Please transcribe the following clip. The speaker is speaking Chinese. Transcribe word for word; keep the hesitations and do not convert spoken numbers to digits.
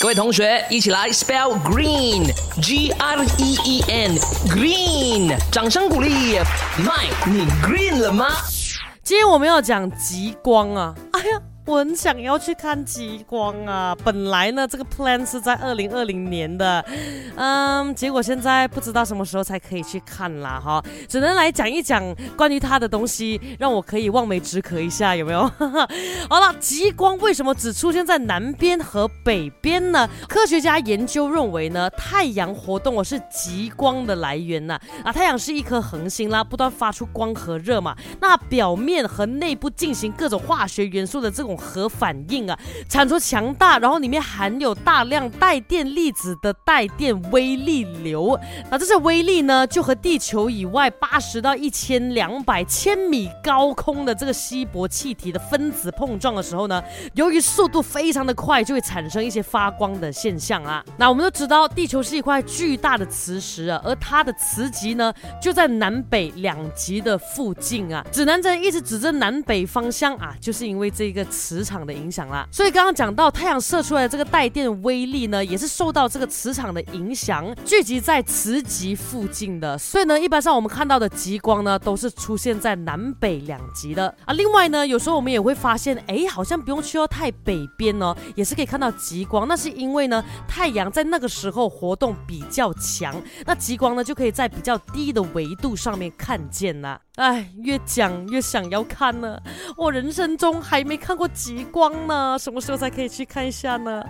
各位同学一起来 spell green G R E E N green， 掌声鼓励。Mike， 你 green 了吗？今天我们要讲极光啊！哎呀，我很想要去看极光啊！本来呢，这个 plan 是在二零二零年的，嗯，结果现在不知道什么时候才可以去看啦哈！只能来讲一讲关于它的东西，让我可以望梅止渴一下，有没有？好了，极光为什么只出现在南边和北边呢？科学家研究认为呢，太阳活动哦是极光的来源呐！啊，太阳是一颗恒星啦，不断发出光和热嘛，那表面和内部进行各种化学元素的这种核反应啊，产出强大，然后里面含有大量带电粒子的带电微粒流啊，这些微粒呢就和地球以外八十到一千两百千米高空的这个稀薄气体的分子碰撞的时候呢，由于速度非常的快，就会产生一些发光的现象啊。那我们都知道，地球是一块巨大的磁石啊，而它的磁极呢就在南北两极的附近啊，指南针一直指着南北方向啊，就是因为这个磁场的影响啦。所以刚刚讲到太阳射出来的这个带电微粒呢，也是受到这个磁场的影响，聚集在磁极附近的。所以呢，一般上我们看到的极光呢，都是出现在南北两极的啊。另外呢，有时候我们也会发现，哎，好像不用去到太北边哦，也是可以看到极光。那是因为呢，太阳在那个时候活动比较强，那极光呢就可以在比较低的维度上面看见啦。哎，越讲越想要看呢，我人生中还没看过极光呢，什么时候才可以去看一下呢？